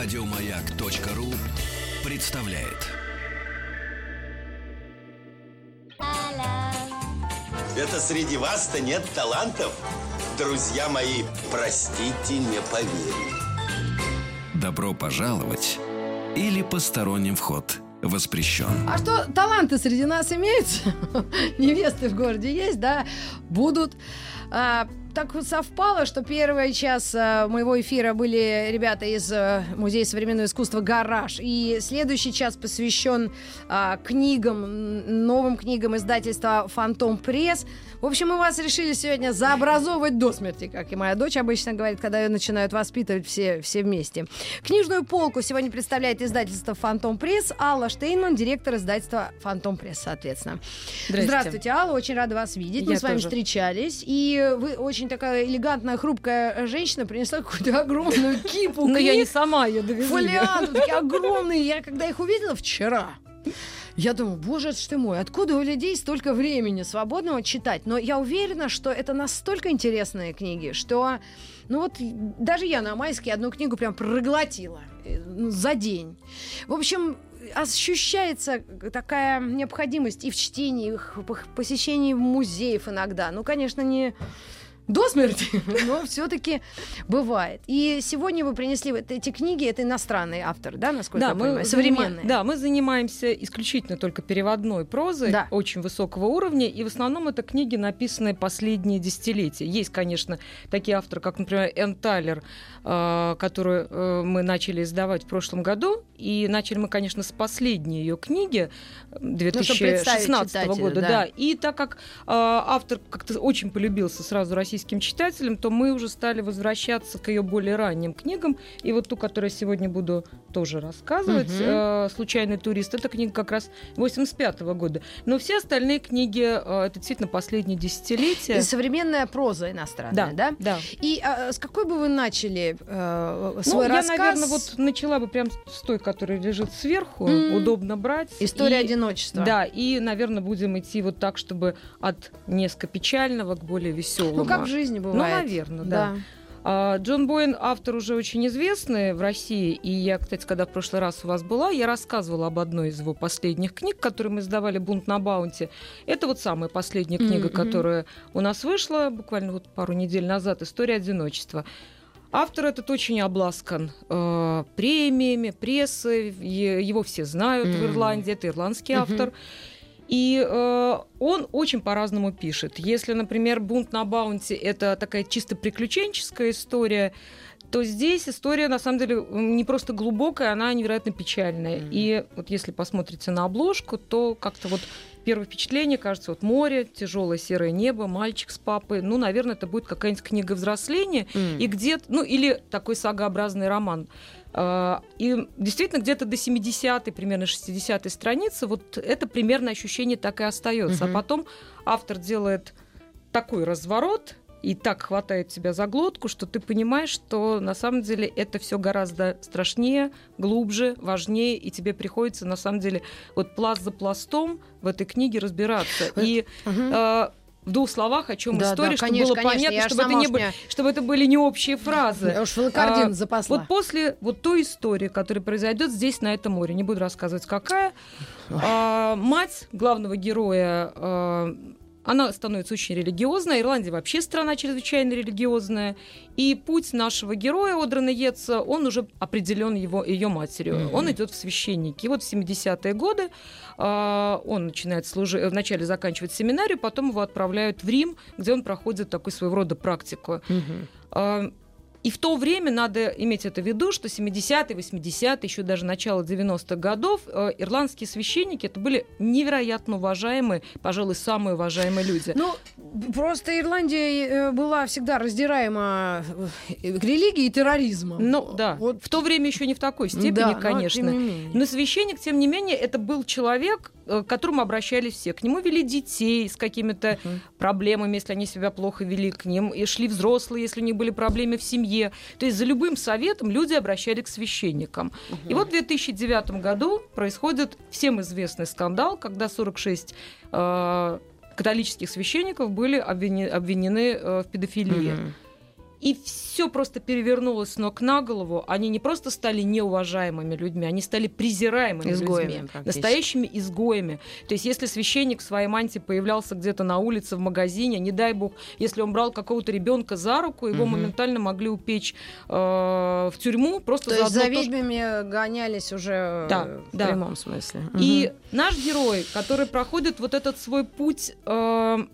Радиомаяк.ру представляет. Это среди вас-то нет талантов? Друзья мои, простите, не поверю. Добро пожаловать или посторонним вход воспрещен. А что, таланты среди нас имеются? Невесты в городе есть, да? Будут. Так вот совпало, что первый час моего эфира были ребята из Музея современного искусства «Гараж». И следующий час посвящен книгам, новым книгам издательства «Фантом Пресс». В общем, мы вас решили сегодня заобразовывать до смерти, как и моя дочь обычно говорит, когда ее начинают воспитывать все вместе. Книжную полку сегодня представляет издательство «Фантом Пресс» Алла Штейнман, директор издательства «Фантом Пресс», соответственно. Здравствуйте, Алла, очень рада вас видеть. Мы с вами встречались, и вы очень такая элегантная, хрупкая женщина принесла какую-то огромную кипу книг. Но я не сама ее довезла. Фолианты такие огромные. Я когда их увидела вчера, я думаю, боже ж ты мой, откуда у людей столько времени свободного читать? Но я уверена, что это настолько интересные книги, что... Ну вот даже я на майске одну книгу прям проглотила за день. В общем... ощущается такая необходимость и в чтении, и в посещении музеев иногда. Ну, конечно, не до смерти, но все-таки бывает. И сегодня вы принесли вот эти книги, это иностранные авторы, да, насколько я понимаю, современные? Да, мы занимаемся исключительно только переводной прозой, да, очень высокого уровня, и в основном это книги, написанные последние десятилетия. Есть, конечно, такие авторы, как, например, Энн Тайлер, которую мы начали издавать в прошлом году, и начали мы, конечно, с последней ее книги 2016 года. Да. И так как автор как-то очень полюбился сразу российским читателям, то мы уже стали возвращаться к ее более ранним книгам. И вот ту, которую я сегодня буду тоже рассказывать, «Случайный турист», это книга как раз 1985 года. Но все остальные книги, это действительно последние десятилетия. И современная проза иностранная, да? Да. И с какой бы вы начали свой рассказ? Я, наверное, вот начала бы прям с той, которая лежит сверху, удобно брать. «История одиночества». Да, и, наверное, будем идти вот так, чтобы от несколько печального к более веселому. Ну, как в жизни бывает. Ну, наверное, да. Джон Бойн, автор уже очень известный в России, и я, кстати, когда в прошлый раз у вас была, я рассказывала об одной из его последних книг, которую мы издавали, «Бунт на Баунти». Это вот самая последняя книга, которая у нас вышла буквально вот пару недель назад, «История одиночества». Автор этот очень обласкан премиями, прессой, его все знают в Ирландии, это ирландский автор. И он очень по-разному пишет. Если, например, «Бунт на Баунти» — это такая чисто приключенческая история, то здесь история, на самом деле, не просто глубокая, она невероятно печальная. И вот если посмотрите на обложку, то как-то вот первое впечатление, кажется, вот море, тяжелое серое небо, мальчик с папой. Ну, наверное, это будет какая-нибудь книга взросления. И где-то, ну, или такой сагообразный роман. И действительно, где-то до 70-й, примерно 60-й страницы, вот это примерно ощущение так и остается. А потом автор делает такой разворот, и так хватает тебя за глотку, что ты понимаешь, что на самом деле это все гораздо страшнее, глубже, важнее, и тебе приходится на самом деле вот пласт за пластом в этой книге разбираться. И в двух словах, о чем история, чтобы конечно, было понятно, чтобы это были не общие фразы. Я уж волокордин запасла. Вот после вот той истории, которая произойдет здесь, на этом море, не буду рассказывать, какая, мать главного героя... Она становится очень религиозной. Ирландия вообще страна чрезвычайно религиозная. И путь нашего героя, Одрана Йейтса, он уже определен ее матерью. Он идет в священники. И вот в 70-е годы он начинает вначале заканчивать семинарию, потом его отправляют в Рим, где он проходит такой своего рода практику. И в то время, надо иметь это в виду, что 70-е, 80-е, еще даже начало 90-х годов ирландские священники, это были невероятно уважаемые, пожалуй, самые уважаемые люди. Ну, просто Ирландия была всегда раздираема религией и терроризмом. Ну, да. Вот. В то время еще не в такой степени, да, конечно. Но священник, тем не менее, это был человек, к которому обращались все. К нему вели детей с какими-то проблемами, если они себя плохо вели к ним, и шли взрослые, если у них были проблемы в семье. То есть за любым советом люди обращались к священникам. И вот в 2009 году происходит всем известный скандал, когда 46 католических священников были обвинены в педофилии. И все просто перевернулось с ног на голову. Они не просто стали неуважаемыми людьми, они стали презираемыми людьми, настоящими изгоями. То есть если священник в своей мантии появлялся где-то на улице, в магазине, не дай бог, если он брал какого-то ребенка за руку, его моментально могли упечь в тюрьму. Просто то есть за ведьмами гонялись уже в прямом смысле. И наш герой, который проходит вот этот свой путь как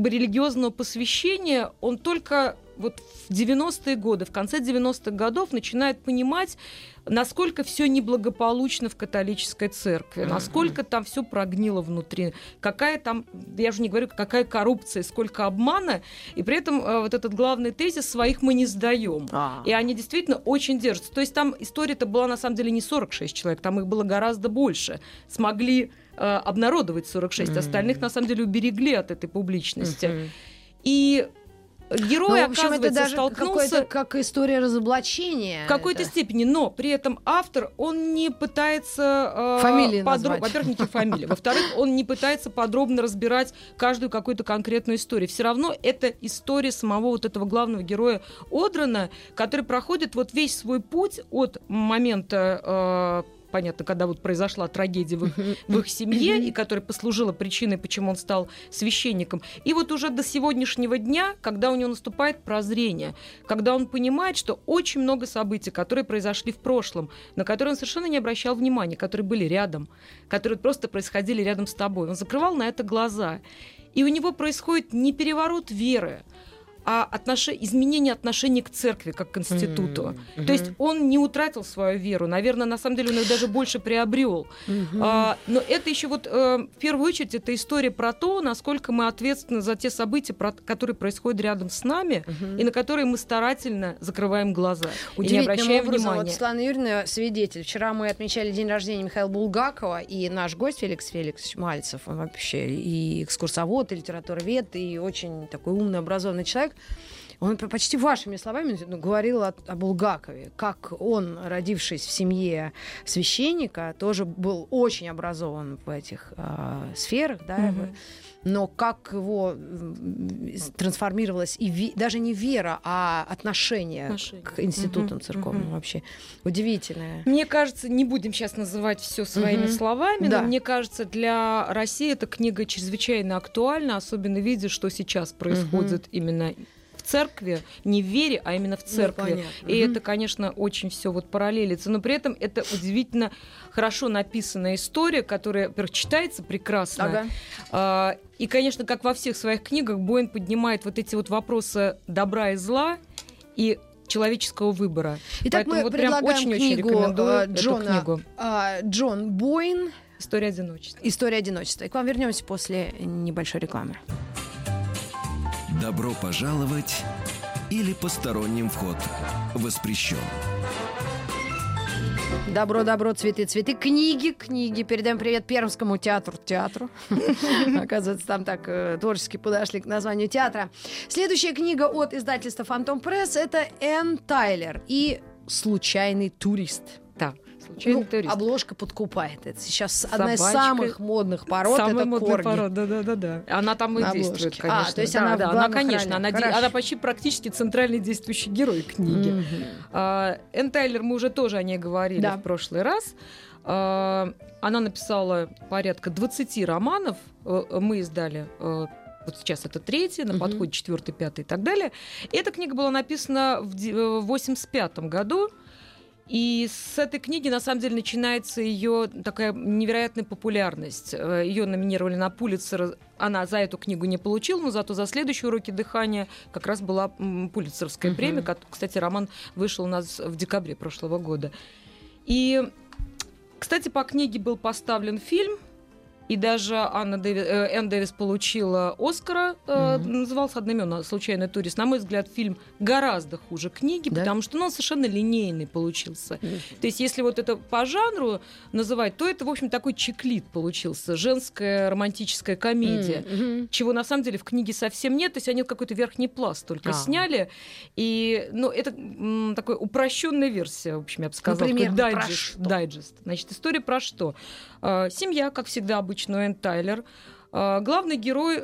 бы религиозного посвящения, он только... вот в 90-е годы, в конце 90-х годов начинает понимать, насколько все неблагополучно в католической церкви, насколько там все прогнило внутри, какая там, я же не говорю, какая коррупция, сколько обмана, и при этом вот этот главный тезис «своих мы не сдаем». И они действительно очень держатся. То есть там история-то была на самом деле не 46 человек, там их было гораздо больше. Смогли обнародовать 46, остальных на самом деле уберегли от этой публичности. И... герой, ну, в общем, оказывается, это даже столкнулся... как история разоблачения. В какой-то степени, но при этом автор, он не пытается... во-первых, не фамилии. Во-вторых, он не пытается подробно разбирать каждую какую-то конкретную историю. Все равно это история самого вот этого главного героя Одрана, который проходит вот весь свой путь от момента... понятно, когда вот произошла трагедия в их семье, и которая послужила причиной, почему он стал священником. И вот уже до сегодняшнего дня, когда у него наступает прозрение, когда он понимает, что очень много событий, которые произошли в прошлом, на которые он совершенно не обращал внимания, которые были рядом, которые просто происходили рядом с тобой. Он закрывал на это глаза. И у него происходит не переворот веры, а изменение отношения к церкви как к институту. То есть он не утратил свою веру. Наверное, на самом деле он ее даже больше приобрел. Но это еще вот, в первую очередь, это история про то, насколько мы ответственны за те события, которые происходят рядом с нами, и на которые мы старательно закрываем глаза и не обращаем внимания. Вот Светлана Юрьевна свидетель. Вчера мы отмечали день рождения Михаила Булгакова, и наш гость Феликс Феликсович Мальцев, он вообще и экскурсовод, и литературовед, и очень такой умный, образованный человек, он почти вашими словами говорил о Булгакове, как он, родившись в семье священника, тоже был очень образован в этих сферах, да, но как его трансформировалась даже не вера, а отношение к институтам церковным вообще удивительное. Мне кажется, не будем сейчас называть все своими словами, но мне кажется, для России эта книга чрезвычайно актуальна, особенно видя, что сейчас происходит именно в церкви, не в вере, а именно в церкви. Ну, и это, конечно, очень все вот параллелится. Но при этом это удивительно хорошо написанная история, которая, во-первых, читается прекрасно. И, конечно, как во всех своих книгах, Бойн поднимает вот эти вот вопросы добра и зла и человеческого выбора. Итак, поэтому мы вот предлагаем прям очень-очень рекомендую эту книгу. Джон Бойн. «История одиночества». «История одиночества». И к вам вернемся после небольшой рекламы. Добро пожаловать или посторонним вход воспрещен. Добро, цветы. Книги. Передаем привет Пермскому театру. Оказывается, там так творчески подошли к названию театра. Следующая книга от издательства «Фантом Пресс» — это Энн Тайлер и «Случайный турист». Да. Обложка подкупает. Это сейчас одна из самых модных пород. Самая модная порода, Она там и действует, конечно. То есть она почти практически центральный действующий герой книги. Энн Тайлер, мы уже тоже о ней говорили в прошлый раз. Она написала порядка 20 романов. Мы издали... вот сейчас это третий, на подходе четвертый, пятый и так далее. Эта книга была написана в 1985 году. И с этой книги, на самом деле, начинается ее такая невероятная популярность. Ее номинировали на Пулитцер. Она за эту книгу не получила, но зато за следующие «Уроки дыхания» как раз была Пулитцерская премия. Кстати, роман вышел у нас в декабре прошлого года. И, кстати, по книге был поставлен фильм. И даже Энн Дэвис получила Оскара, назывался одноименно «Случайный турист». На мой взгляд, фильм гораздо хуже книги, потому что он совершенно линейный получился. То есть, если вот это по жанру называть, то это, в общем, такой чек-лит получился. Женская романтическая комедия, чего на самом деле в книге совсем нет. То есть, они какой-то верхний пласт только сняли. И, ну, это такая упрощенная версия, в общем, я бы сказала. Например, дайджест. Значит, история про что? Семья, как всегда, обычную Энн Тайлер. Главный герой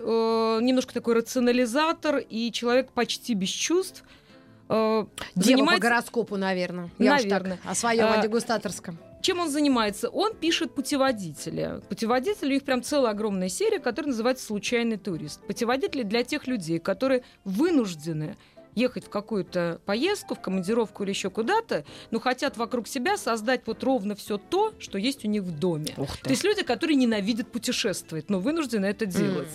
немножко такой рационализатор и человек почти без чувств. По гороскопу, наверное. Я уж так о своем дегустаторском. Чем он занимается? Он пишет путеводители. Путеводители, у них прям целая огромная серия, которая называется «Случайный турист». Путеводители для тех людей, которые вынуждены ехать в какую-то поездку, в командировку или еще куда-то, но хотят вокруг себя создать вот ровно все то, что есть у них в доме. То есть люди, которые ненавидят путешествовать, но вынуждены это делать.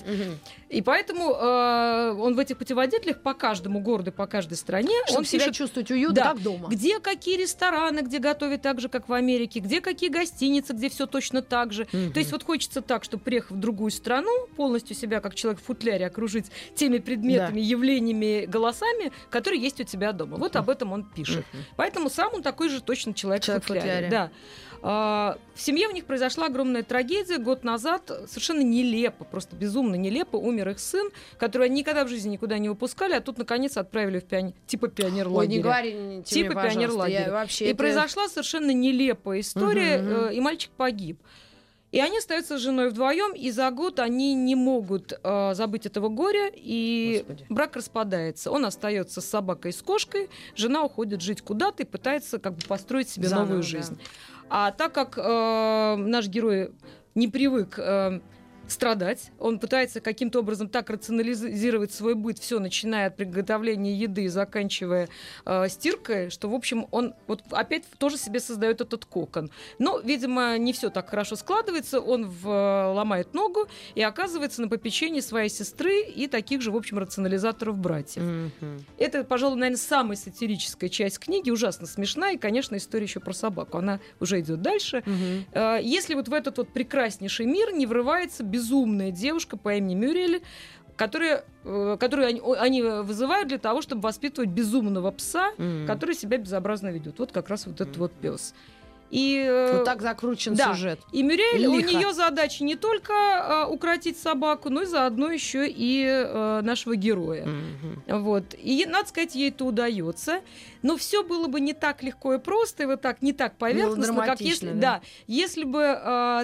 И поэтому он в этих путеводителях по каждому городу, по каждой стране... Чтобы он себя чувствовать уютно, как дома. Где какие рестораны, где готовят так же, как в Америке, где какие гостиницы, где все точно так же. То есть вот хочется так, чтобы, приехав в другую страну, полностью себя, как человек в футляре, окружить теми предметами, явлениями, голосами, которые есть у тебя дома. Вот об этом он пишет. Поэтому сам он такой же точно человек в футляре. Да. В семье у них произошла огромная трагедия. Год назад совершенно нелепо, просто безумно нелепо умер их сын, которого они никогда в жизни никуда не выпускали, а тут, наконец, отправили в пионерлагерь. Ой, не говорите типа мне, пионерлагерь. И произошла совершенно нелепая история, и мальчик погиб. И они остаются с женой вдвоем, и за год они не могут забыть этого горя, и брак распадается. Он остается с собакой и с кошкой, жена уходит жить куда-то и пытается как бы построить себе новую жизнь. А так как наш герой не привык страдать, он пытается каким-то образом так рационализировать свой быт, все начиная от приготовления еды и заканчивая стиркой, что, в общем, он вот опять тоже себе создает этот кокон. Но, видимо, не все так хорошо складывается, он ломает ногу и оказывается на попечении своей сестры и таких же, в общем, рационализаторов братьев. Это, пожалуй, наверное, самая сатирическая часть книги, ужасно смешная, и, конечно, история еще про собаку, она уже идет дальше. Если вот в этот вот прекраснейший мир не врывается безумная девушка по имени Мюриэль, которую они вызывают для того, чтобы воспитывать безумного пса, который себя безобразно ведет. Вот как раз вот этот вот пес. И вот так закручен сюжет. И Мюриэль, у нее задача не только укротить собаку, но и заодно еще и нашего героя. Вот. И, надо сказать, ей это удается. Но все было бы не так легко и просто, и вот так не так поверхностно, как если, если бы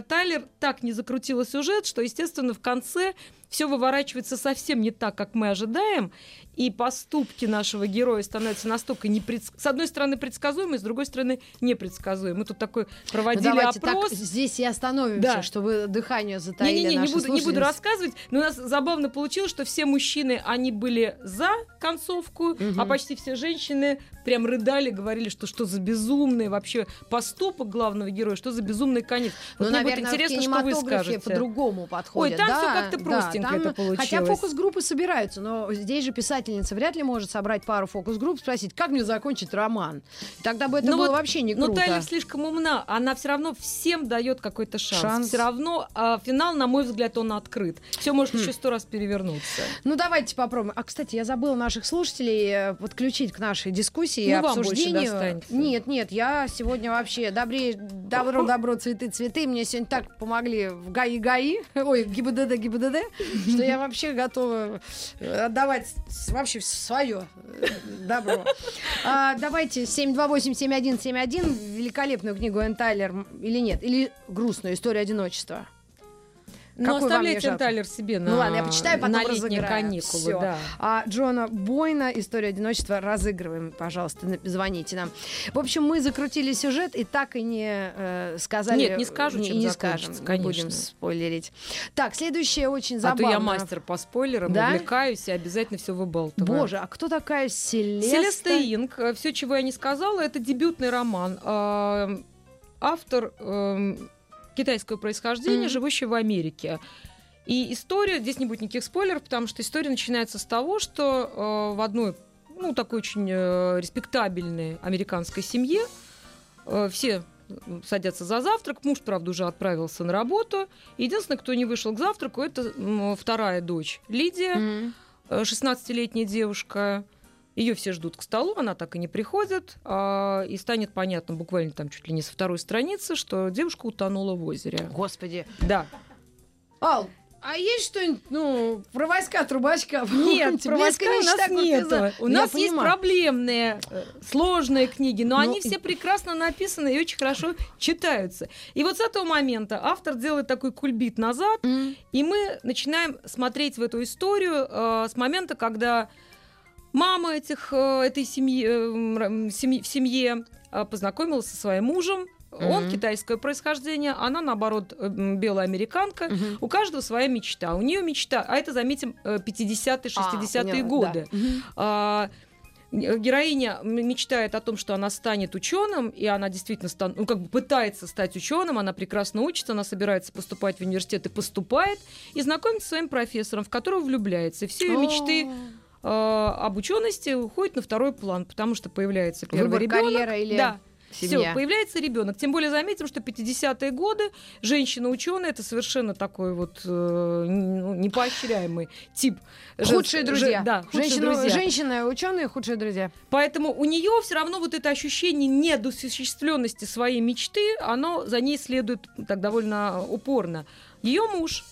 Тайлер так не закрутила сюжет, что, естественно, в конце все выворачивается совсем не так, как мы ожидаем, и поступки нашего героя становятся настолько с одной стороны предсказуемы, с другой стороны непредсказуемы. Мы тут такой проводили опрос. Так, здесь и остановимся, чтобы дыхание затаили. Не буду рассказывать. Но у нас забавно получилось, что все мужчины, они были за концовку, а почти все женщины прям рыдали, говорили, что за безумный вообще поступок главного героя, что за безумный конец. Вот мне будет интересно, что вы скажете. По-другому подходит. Ой, там все как-то простенько это получилось. Хотя фокус-группы собираются, но здесь же писательница вряд ли может собрать пару фокус-групп, спросить, как мне закончить роман. Тогда бы это было вообще не круто. Но Тайлер слишком умна, она все равно всем дает какой-то шанс. Все равно финал, на мой взгляд, он открыт. Все может еще 100 раз перевернуться. Ну давайте попробуем. А, кстати, я забыла наших слушателей подключить к нашей дискуссии. Ну, вам больше достанется. Нет, я сегодня вообще добро, цветы. Мне сегодня так помогли в ГАИ, ой, ГИБДД, что я вообще готова отдавать вообще свое добро. Давайте 728-7171, великолепную книгу Энн Тайлер или нет, или грустную историю одиночества. Ну, оставляйте Энн Тайлер себе на ладно, я почитаю, потом разыграем. Каникулы, а Джона Бойна «История одиночества» разыгрываем, пожалуйста, звоните нам. В общем, мы закрутили сюжет и так и не сказали... Нет, не скажу, чем не скажем, конечно. Будем спойлерить. Так, следующее очень забавно. А то я мастер по спойлерам, увлекаюсь и обязательно все выболтываю. Боже, а кто такая Селеста Инг? Все, чего я не сказала, это дебютный роман. Автор... китайского происхождения, живущий в Америке. И история, здесь не будет никаких спойлеров, потому что история начинается с того, что в одной, такой очень респектабельной американской семье все садятся за завтрак, муж, правда, уже отправился на работу. Единственное, кто не вышел к завтраку, это вторая дочь Лидия, 16-летняя девушка. Ее все ждут к столу, она так и не приходит, и станет понятно буквально там чуть ли не со второй страницы, что девушка утонула в озере. Господи. Да. Ал, а есть что-нибудь, про войска Трубачка? Нет, про войска у нас нету. У нас есть проблемные, сложные книги, но они все прекрасно написаны и очень хорошо читаются. И вот с этого момента автор делает такой кульбит назад, и мы начинаем смотреть в эту историю с момента, когда Мама этой семьи в семье познакомилась со своим мужем. Он китайское происхождение, она, наоборот, белая американка. У каждого своя мечта. У нее мечта, а это, заметим, 50-е, 60-е годы. Да. Героиня мечтает о том, что она станет ученым, и она действительно пытается стать ученым, она прекрасно учится, она собирается поступать в университет и поступает, и знакомится с своим профессором, в которого влюбляется. И все ее мечты об учености уходят на второй план, потому что появляется первый ребенок. Выбор карьера или... Да. Все, появляется ребенок. Тем более заметим, что 50-е годы женщина-ученая — это совершенно такой вот непоощряемый тип. Худшие друзья. Да, женщины-ученые — худшие друзья. Поэтому у нее все равно вот это ощущение недосуществленности своей мечты, оно за ней следует так довольно упорно. Ее муж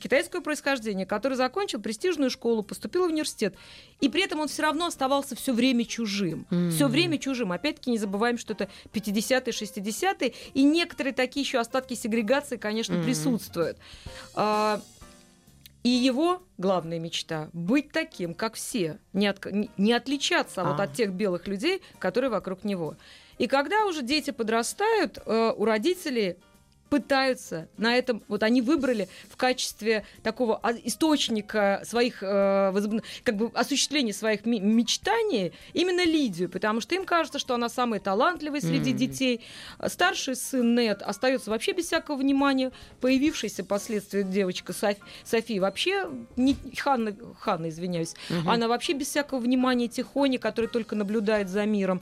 китайского происхождения, который закончил престижную школу, поступил в университет, и при этом он все равно оставался все время чужим. Все время чужим. Опять-таки не забываем, что это 50-е, 60-е, и некоторые такие еще остатки сегрегации, конечно, присутствуют. И его главная мечта — быть таким, как все, не отличаться вот от тех белых людей, которые вокруг него. И когда уже дети подрастают, у родителей... пытаются на этом... Вот они выбрали в качестве такого источника своих... осуществления своих мечтаний именно Лидию, потому что им кажется, что она самая талантливая среди детей. Старший сын Нед остается вообще без всякого внимания. Появившаяся впоследствии девочка София вообще... Ханна, извиняюсь. Она вообще без всякого внимания тихоня, которая только наблюдает за миром.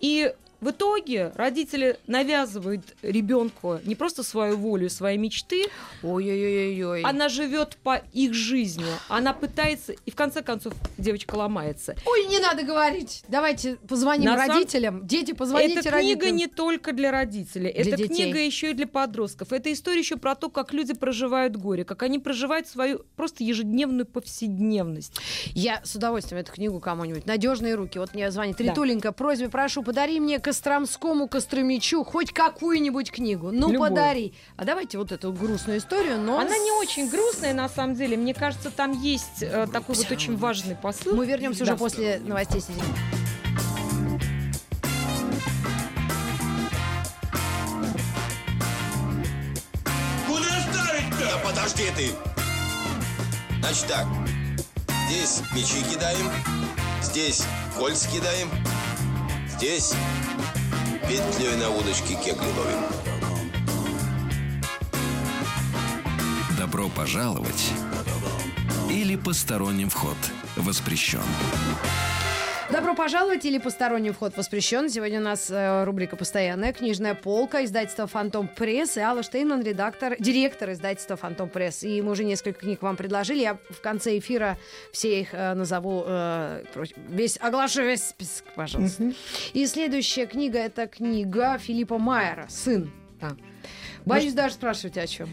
И... В итоге родители навязывают ребенку не просто свою волю, свои мечты. Ой-ой-ой-ой. Она живет по их жизни. Она пытается, и в конце концов девочка ломается. Ой, не надо говорить. Давайте позвоним родителям. Дети, позвоните родителям. Эта книга не только для родителей. Эта книга еще и для подростков. Это история еще про то, как люди проживают горе, как они проживают свою просто ежедневную повседневность. Я с удовольствием эту книгу кому-нибудь. «Надежные руки». Вот мне звонит Ритуленька. Просьба, прошу, подари мне Костромскому Костромичу хоть какую-нибудь книгу. Ну, любой. Подари. А давайте вот эту грустную историю, но... Она не очень грустная, на самом деле. Мне кажется, там есть такой вот очень важный посыл. Мы вернемся уже после новостей. Куда ставить-то? Да подожди ты! Значит так. Здесь мячи кидаем. Здесь кольца кидаем. Здесь петлей на удочке кегли ловим. Добро пожаловать или посторонним вход воспрещен. Добро пожаловать или посторонний вход воспрещен. Сегодня у нас рубрика постоянная «Книжная полка», издательство «Фантом Пресс», и Алла Штейнман, директор издательства «Фантом Пресс». И мы уже несколько книг вам предложили. Я в конце эфира все их назову, оглашу весь список, пожалуйста. И следующая книга — это книга Филиппа Майера «Сын». Да. Боюсь даже спрашивать, о чем.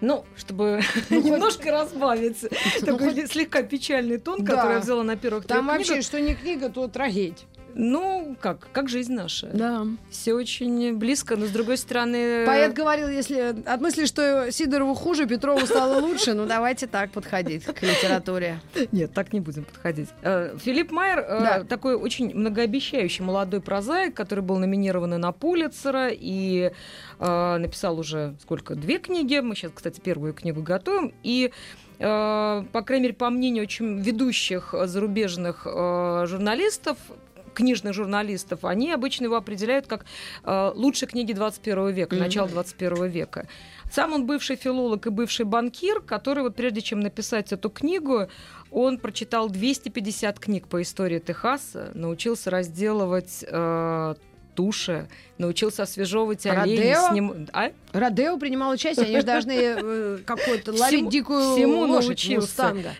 Ну, чтобы немножко разбавиться. Такой слегка печальный тон, который я взяла на первых трех книгах. Там вообще, что не книга, то трагедия. Ну, как жизнь наша. Да. Все очень близко, но, с другой стороны... Поэт говорил, если от мысли, что Сидорову хуже, Петрову стало лучше, ну, давайте так подходить к литературе. Нет, так не будем подходить. Филипп Майер такой очень многообещающий молодой прозаик, который был номинирован на Пулитцера и написал уже, две книги. Мы сейчас, кстати, первую книгу готовим. И... по крайней мере, по мнению очень ведущих зарубежных журналистов, книжных журналистов, они обычно его определяют как лучшие книги 21 века, начала 21 века. Сам он бывший филолог и бывший банкир, который вот прежде чем написать эту книгу, он прочитал 250 книг по истории Техаса, научился разделывать туши, научился освежевывать оленей. Родео принимал участие, они же должны ловить дикую лошадь.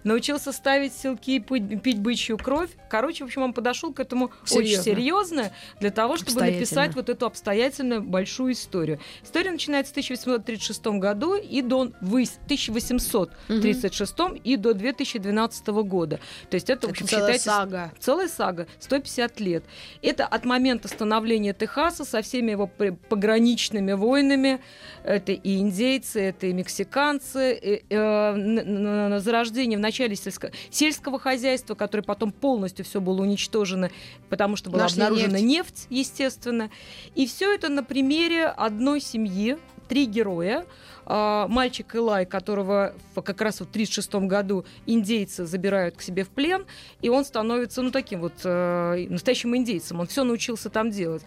Научился ставить селки и пить бычью кровь. Короче, в общем, он подошел к этому очень серьезно для того, чтобы написать вот эту обстоятельную большую историю. История начинается в 1836 году и до 1836 и до 2012 года. То есть это, в общем, считайте, целая сага. 150 лет. Это от момента становления население Техаса со всеми его пограничными войнами. Это и индейцы, это и мексиканцы. Зарождение в начале сельского хозяйства, которое потом полностью все было уничтожено, потому что была обнаружена нефть, естественно. И все это на примере одной семьи, три героя. Мальчик Илай, которого как раз вот в 1936 году индейцы забирают к себе в плен, и он становится таким вот настоящим индейцем. Он все научился там делать.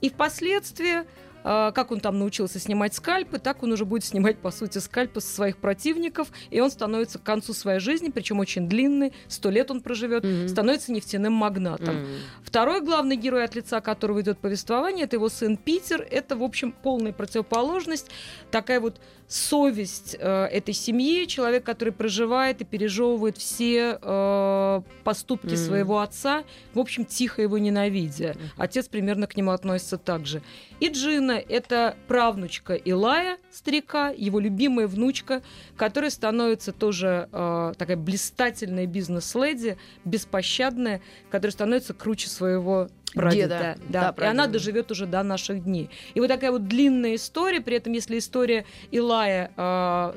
И впоследствии, как он там научился снимать скальпы, так он уже будет снимать, по сути, скальпы со своих противников, и он становится к концу своей жизни, причем очень длинный, 100 лет он проживет, становится нефтяным магнатом. Второй главный герой, от лица которого идет повествование, это его сын Питер. Это, в общем, полная противоположность, такая вот совесть этой семьи, человек, который проживает и пережевывает все поступки своего отца, в общем, тихо его ненавидя. Отец примерно к нему относится так же. И Джина — это правнучка Илая, старика, его любимая внучка, которая становится тоже такая блистательная бизнес-леди, беспощадная, которая становится круче своего прадеда. И она доживет уже до наших дней. И вот такая вот длинная история. При этом, если история Илая,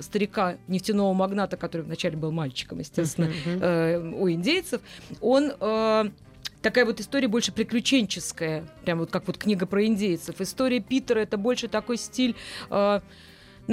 старика, нефтяного магната, который вначале был мальчиком, естественно, у индейцев, он... Такая вот история больше приключенческая, прям вот как вот книга про индейцев. История Питера — это больше такой стиль, ну,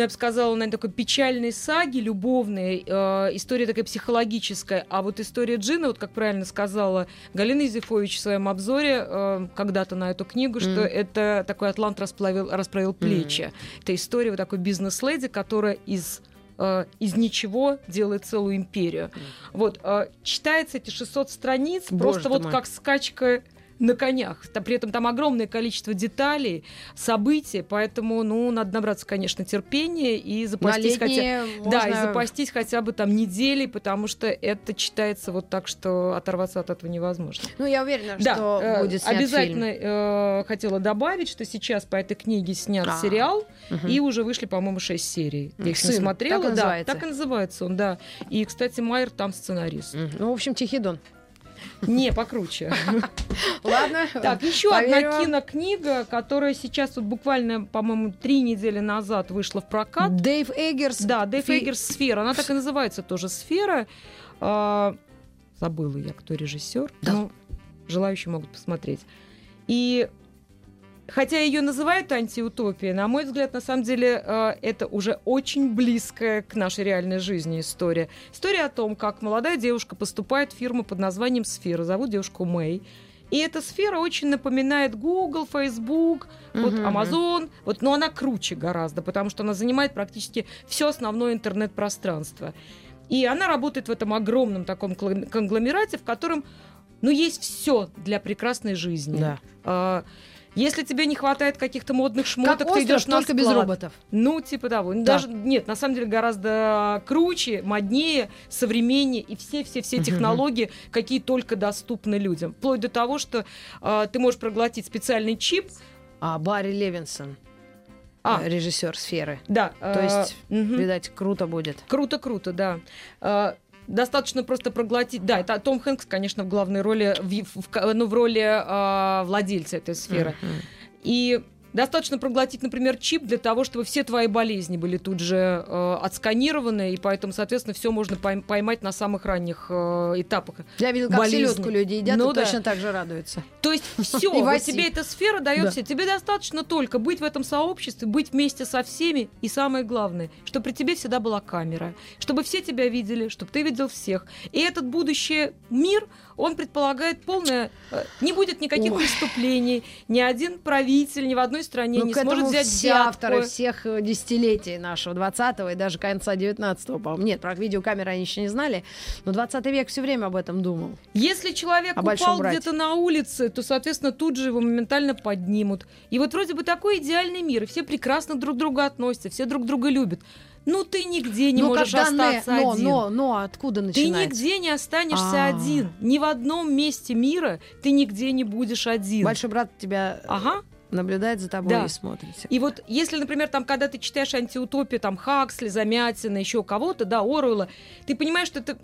я бы сказала, наверное, такой печальной саги, любовной, история такая психологическая. А вот история Джина, вот как правильно сказала Галина Юзефович в своем обзоре когда-то на эту книгу, что это такой атлант расправил плечи. Это история вот такой бизнес-леди, которая из ничего делает целую империю. Вот, читается эти 600 страниц, Боже просто вот мой. Как скачка на конях. При этом там огромное количество деталей, событий, поэтому, ну, надо набраться, конечно, терпения и запастись, запастись хотя бы там недели, потому что это читается вот так, что оторваться от этого невозможно. Ну, я уверена, что будет снят обязательно фильм. Хотела добавить, что сейчас по этой книге снят сериал, и уже вышли, по-моему, 6 серий. Я их не смотрела. Так, так и называется он, да. И, кстати, Майер там сценарист. Ну, в общем, «Тихий Дон». Не, покруче. Ладно. Так, еще одна кинокнига, которая сейчас вот буквально, по-моему, 3 недели назад вышла в прокат. Дейв Эггерс. Да, Дейв Эггерс «Сфера». Она так и называется тоже «Сфера». Забыла я, кто режиссер. Но желающие могут посмотреть. И хотя ее называют антиутопией, на мой взгляд, на самом деле, это уже очень близкая к нашей реальной жизни история. История о том, как молодая девушка поступает в фирму под названием «Сфера». Зовут девушку Мэй. И эта сфера очень напоминает Google, Facebook, вот Amazon. Вот, но она круче гораздо, потому что она занимает практически все основное интернет-пространство. И она работает в этом огромном таком конгломерате, в котором, ну, есть все для прекрасной жизни. Да. Если тебе не хватает каких-то модных шмоток, ты идешь на склад. Без роботов. Ну, типа того. Да. Даже, нет, на самом деле гораздо круче, моднее, современнее. И все-все-все технологии, какие только доступны людям. Вплоть до того, что ты можешь проглотить специальный чип. Барри Левинсон. Режиссер «Сферы». Да. То есть, видать, круто будет. Круто-круто, да. Достаточно просто проглотить. Да, это Том Хэнкс, конечно, в главной роли, в роли владельца этой сферы. И достаточно проглотить, например, чип для того, чтобы все твои болезни были тут же отсканированы, и поэтому, соответственно, все можно поймать на самых ранних этапах. Я видела, как селедку люди едят, и точно так же радуются. То есть все, вот тебе эта сфера дает все. Тебе достаточно только быть в этом сообществе, быть вместе со всеми, и самое главное, чтобы при тебе всегда была камера, чтобы все тебя видели, чтобы ты видел всех. И этот будущий мир, он предполагает полное... Не будет никаких преступлений, ни один правитель, ни в одной стране не сможет взять все взятку. Авторы всех десятилетий нашего 20-го и даже конца 19-го, по-моему. Нет, про видеокамеры они еще не знали, но 20 век все время об этом думал. Если человек упал где-то на улице, то, соответственно, тут же его моментально поднимут. И вот вроде бы такой идеальный мир, и все прекрасно друг к другу относятся, все друг друга любят. Ну, ты нигде не можешь остаться один. Но откуда начинать? Ты нигде не останешься один. Ни в одном месте мира ты нигде не будешь один. Большой брат тебя... наблюдает за тобой и смотрите. И вот если, например, там, когда ты читаешь антиутопию, там, Хаксли, Замятина, еще кого-то, Оруэлла, ты понимаешь, что это,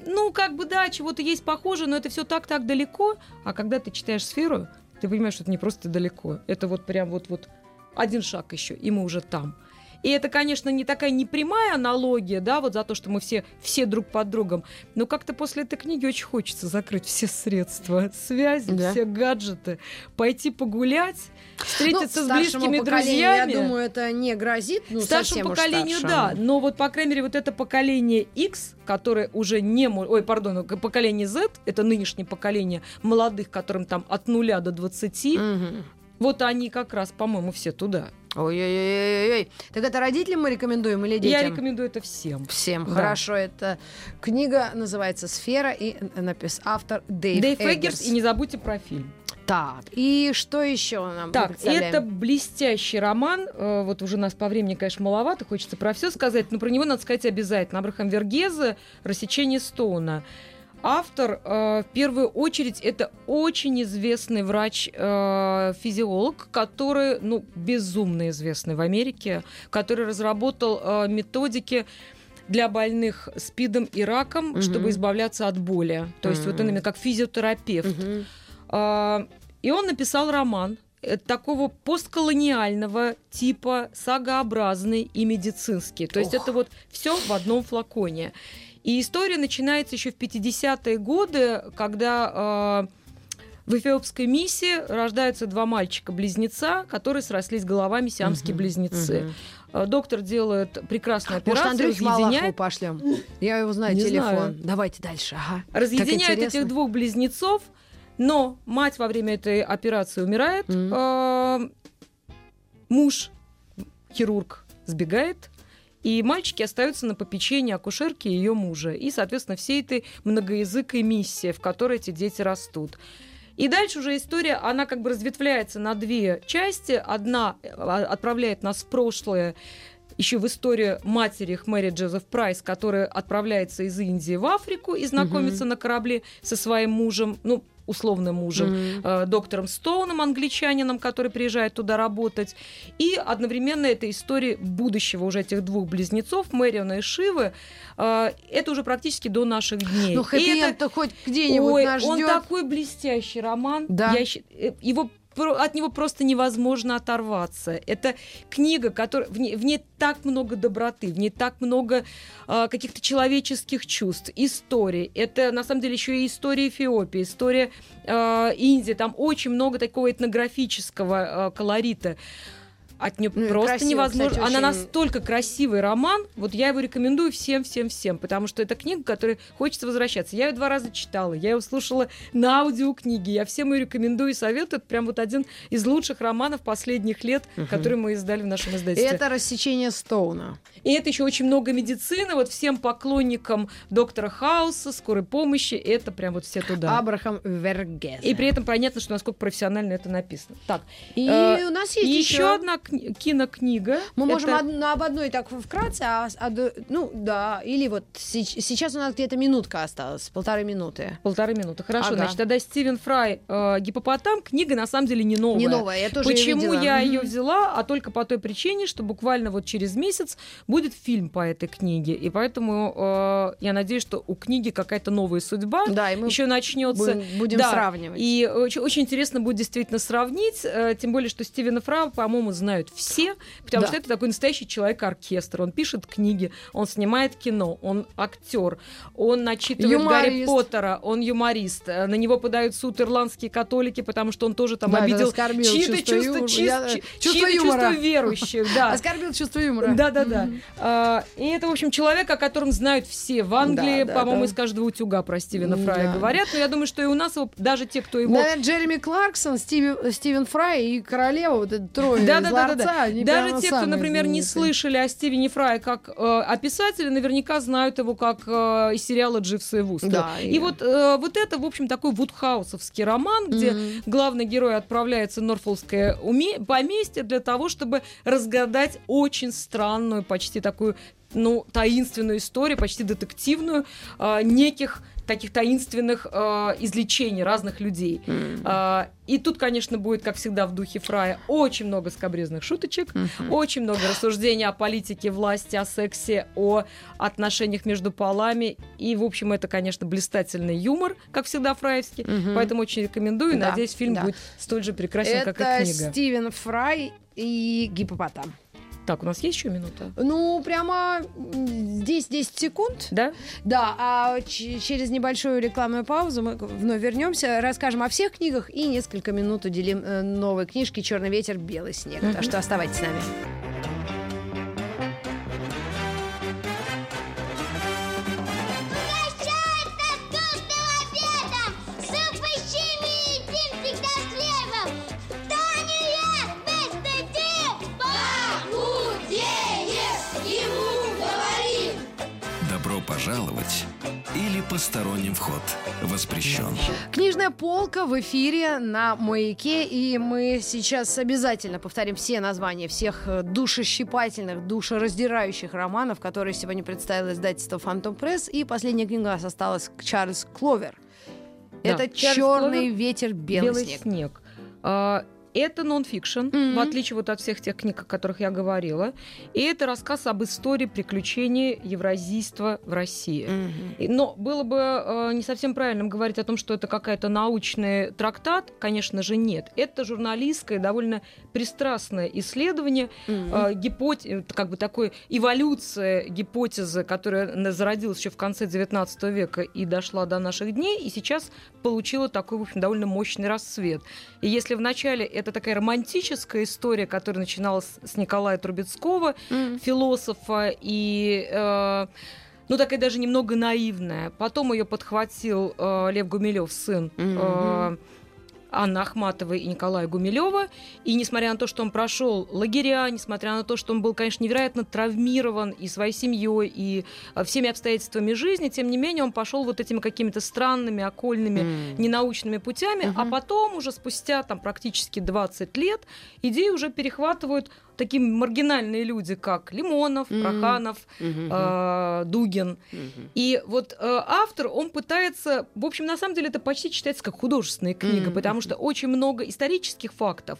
чего-то есть похоже, но это все так далеко. А когда ты читаешь «Сферу», Ты понимаешь, что это не просто далеко. Это вот прям вот один шаг еще, и мы уже там. И это, конечно, не такая непрямая аналогия, да, вот за то, что мы все друг под другом. Но как-то после этой книги очень хочется закрыть все средства связи, все гаджеты, пойти погулять, встретиться с близкими друзьями. Я думаю, это не грозит. Старшему поколению, да. Но вот, по крайней мере, вот это поколение X, которое уже не... поколение Z, это нынешнее поколение молодых, которым там от 0 до 20, вот они как раз, по-моему, все туда. Ой-ой-ой. Так это родителям мы рекомендуем или детям? Я рекомендую это всем. Всем, да. Хорошо. Эта книга называется «Сфера» и автор Дейв Эггерс. И не забудьте про фильм. Так, и что еще нам? Так, это блестящий роман. Вот уже нас по времени, конечно, маловато. Хочется про все сказать, но про него надо сказать обязательно. Абрахам Вергезе «Рассечение Стоуна». Автор, в первую очередь, это очень известный врач-физиолог, который, безумно известный в Америке, который разработал методики для больных СПИДом и раком, чтобы избавляться от боли. То есть вот именно как физиотерапевт. И он написал роман такого постколониального типа, сагообразный и медицинский. То есть это вот все в одном флаконе. И история начинается еще в 50-е годы, когда в эфиопской миссии рождаются два мальчика-близнеца, которые срослись головами, сиамские близнецы. Доктор делает прекрасную операцию. Может, Андрюху Малахову пошлем? Я его знаю, телефон. Давайте дальше. Разъединяет этих двух близнецов, но мать во время этой операции умирает. Муж, хирург, сбегает. И мальчики остаются на попечении акушерки и ее мужа. И, соответственно, всей этой многоязыкой миссии, в которой эти дети растут. И дальше уже история, она как бы разветвляется на две части. Одна отправляет нас в прошлое, еще в историю матери их Мэри Джозеф Прайс, которая отправляется из Индии в Африку и знакомится на корабле со своим мужем, условным мужем, доктором Стоуном, англичанином, который приезжает туда работать. И одновременно это история будущего уже этих двух близнецов, Мэриона и Шивы. Это уже практически до наших дней. Ну, хэппи-энд-то хоть где-нибудь нас ждёт. Он такой блестящий роман. Да. От него просто невозможно оторваться. Это книга, в ней так много доброты, в ней так много каких-то человеческих чувств, историй. Это, на самом деле, еще и история Эфиопии, история Индии. Там очень много такого этнографического колорита. От нее просто красиво, невозможно. Кстати, она настолько красивый роман. Вот я его рекомендую всем, потому что это книга, к которой хочется возвращаться. Я ее 2 раза читала, я ее слушала на аудиокниге. Я всем ее рекомендую и советую. Это прям вот один из лучших романов последних лет, который мы издали в нашем издательстве. Это «Рассечение Стоуна». И это еще очень много медицины. Вот всем поклонникам доктора Хауса, скорой помощи, это прям вот все туда. Абрахам Вергезе. И при этом понятно, что насколько профессионально это написано. Так. И у нас есть еще одна книга. Кинокнига. Мы можем об одной так вкратце, или вот сейчас у нас где-то минутка осталась, 1,5 минуты. 1,5 минуты, хорошо. Значит, тогда Стивен Фрай «Гиппопотам». Книга, на самом деле, не новая. Я тоже Почему я ее взяла? А только по той причине, что буквально вот через месяц будет фильм по этой книге. И поэтому я надеюсь, что у книги какая-то новая судьба. Да, и мы еще начнется. Будем сравнивать. И очень интересно будет действительно сравнить. Тем более, что Стивена Фрая, по-моему, знают все, потому что это такой настоящий человек-оркестр. Он пишет книги, он снимает кино, он актер, он начитывает Гарри Поттера, он юморист. На него подают суд ирландские католики, потому что он тоже там обидел чьи-то чувства верующих. Оскорбил чувство юмора. Да. И это, в общем, человек, о котором знают все в Англии, по-моему, из каждого утюга про Стивена Фрая говорят. Но я думаю, что и у нас даже те, кто его... Наверное, Джереми Кларксон, Стивен Фрай и королева, вот это трое. Даже те, кто, например, не слышали о Стивене Фрае как о писателе, наверняка знают его как из сериала «Дживса и Вустера». Вот это, в общем, такой вудхаусовский роман, где главный герой отправляется в Норфолкское поместье для того, чтобы разгадать очень странную, почти такую таинственную историю, почти детективную, неких таких таинственных излечений разных людей. И тут, конечно, будет, как всегда, в духе Фрая очень много скабрезных шуточек, очень много рассуждений о политике, власти, о сексе, о отношениях между полами. И, в общем, это, конечно, блистательный юмор, как всегда, фраевский. Поэтому очень рекомендую. Да, надеюсь, фильм будет столь же прекрасен, как и книга. Это Стивен Фрай и гиппопотам. Так, у нас есть еще минута? Ну, прямо здесь 10 секунд. Да? Да, а через небольшую рекламную паузу мы вновь вернемся, расскажем о всех книгах и несколько минут уделим новой книжке «Черный ветер, белый снег». Так что оставайтесь с нами. Пожаловать или посторонним вход воспрещен. Книжная полка в эфире на «Маяке», и мы сейчас обязательно повторим все названия всех душещипательных, душераздирающих романов, которые сегодня представило издательство «Фантом Пресс», и последняя книга осталась «Чарльз Кловер». Да. Это «Черный ветер, белый снег». Это нон-фикшн, в отличие вот от всех тех книг, о которых я говорила. И это рассказ об истории приключений евразийства в России. Но было бы не совсем правильным говорить о том, что это какая-то научный трактат. Конечно же, нет. Это журналистское, довольно пристрастное исследование как бы такой эволюции гипотезы, которая зародилась еще в конце XIX века и дошла до наших дней, и сейчас получила такой, в общем, довольно мощный расцвет. И если вначале это такая романтическая история, которая начиналась с Николая Трубецкого, философа, и такая даже немного наивная. Потом ее подхватил Лев Гумилев, сын Анны Ахматовой и Николая Гумилева. И несмотря на то, что он прошел лагеря, несмотря на то, что он был, конечно, невероятно травмирован и своей семьей, и всеми обстоятельствами жизни, тем не менее он пошел вот этими какими-то странными, окольными, ненаучными путями. А потом уже спустя там, практически 20 лет идею уже перехватывают такие маргинальные люди, как Лимонов, Проханов, Дугин. И вот автор, он пытается... В общем, на самом деле, это почти читается как художественная книга, потому что очень много исторических фактов.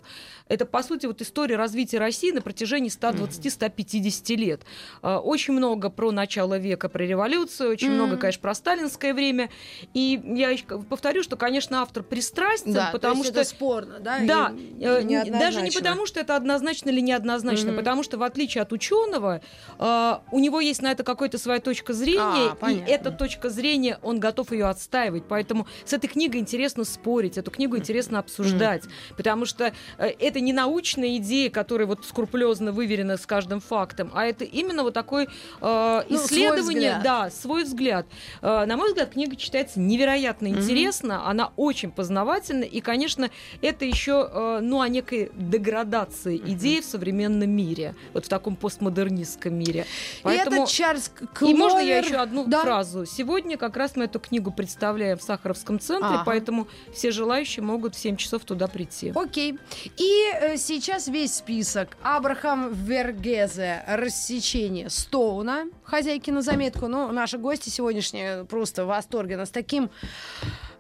Это, по сути, вот история развития России на протяжении 120-150 лет. Очень много про начало века, про революцию, очень много, конечно, про сталинское время. И я повторю, что, конечно, автор пристрастен, да, потому что... это спорно, да? Да, даже не потому, что это однозначно или неоднозначно, потому что, в отличие от ученого, у него есть на это какая-то своя точка зрения, и эта точка зрения, он готов ее отстаивать. Поэтому с этой книгой интересно спорить, эту книгу интересно обсуждать, потому что это не научная идея, которая вот скрупулезно выверена с каждым фактом, а это именно вот такое исследование, свой взгляд. На мой взгляд, книга читается невероятно интересно, она очень познавательна, и, конечно, это еще о некой деградации идеи в современном мире, вот в таком постмодернистском мире. Поэтому... И это Чарльз Кловер. И можно я еще одну фразу? Сегодня как раз мы эту книгу представляем в Сахаровском центре, поэтому все желающие могут в 7 часов туда прийти. Окей. И сейчас весь список. Абрахам Вергезе, «Рассечение Стоуна», «Хозяйки на заметку». Ну, наши гости сегодняшние просто в восторге. Она с таким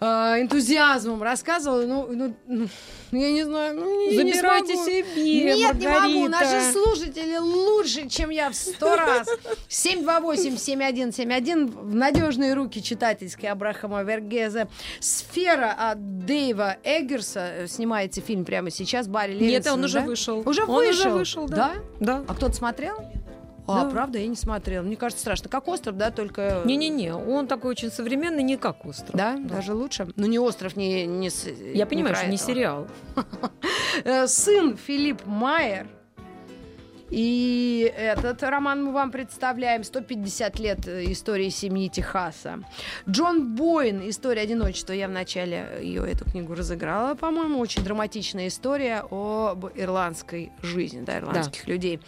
энтузиазмом рассказывала. Я не знаю. Забирайте себе, Маргарита. Нет, не могу. Наши слушатели лучше, чем я в 100 раз. 728-7171. В надежные руки читательской Абрахама Вергезе. «Сфера» от Дейва Эггерса. Снимается фильм прямо сейчас. Барри Левинсон. Нет, он уже вышел. Уже вышел, да? Да. А кто-то смотрел? Да. Правда, я не смотрела. Мне кажется, страшно. Как «Остров», да, только... Не-не-не, он такой очень современный, не как «Остров». Да? Даже лучше? Ну, не «Остров», не... Я понимаю, что не сериал. «Сын» Филипп Майер. И этот роман мы вам представляем. 150 лет истории семьи Техаса. Джон Бойн, «История одиночества». Я в начале эту книгу разыграла, по-моему. Очень драматичная история об ирландской жизни, ирландских людей.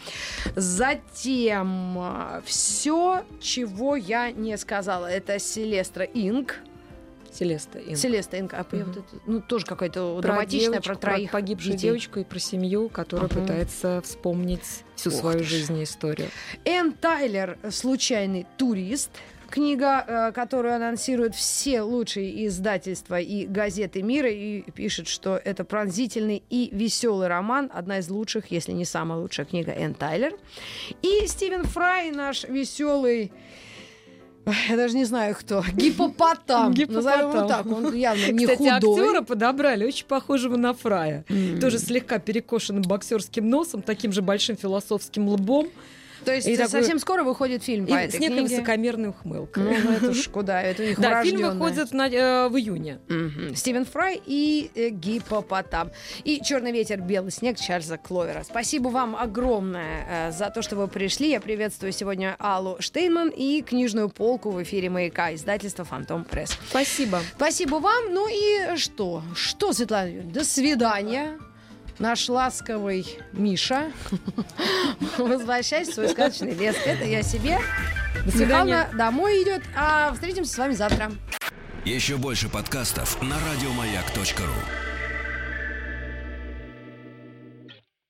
Затем «Все, чего я не сказала». Это Селеста Инг. Тоже какая-то драматичная девочку, про троих. Про погибшую девочку и про семью, которая пытается вспомнить всю свою жизнь и историю. Энн Тайлер, «Случайный турист». Книга, которую анонсируют все лучшие издательства и газеты мира, и пишет, что это пронзительный и веселый роман, одна из лучших, если не самая лучшая книга Энн Тайлер. И Стивен Фрай, наш веселый... Я даже не знаю, кто. Гиппопотам. Назовем его так. Он явно не худой. Кстати, актера подобрали очень похожего на Фрая. Тоже слегка перекошенным боксерским носом, таким же большим философским лбом. То есть такой... совсем скоро выходит фильм по этой книге. С некой высокомерной ухмылкой. Ну, это уж куда, это у них врождённое. Фильм выходит в июне. Стивен Фрай и Гиппопотам. И «Черный ветер, белый снег» Чарльза Кловера. Спасибо вам огромное за то, что вы пришли. Я приветствую сегодня Аллу Штейнман и книжную полку в эфире «Маяка», издательство «Фантом Пресс». Спасибо. Спасибо вам. Ну и что? Что, Светлана Юрьевна? До свидания. Наш ласковый Миша, возвращайся в свой сказочный лес. Это я себе. До свидания. Домой идет. А встретимся с вами завтра. Еще больше подкастов на радиомаяк.ру.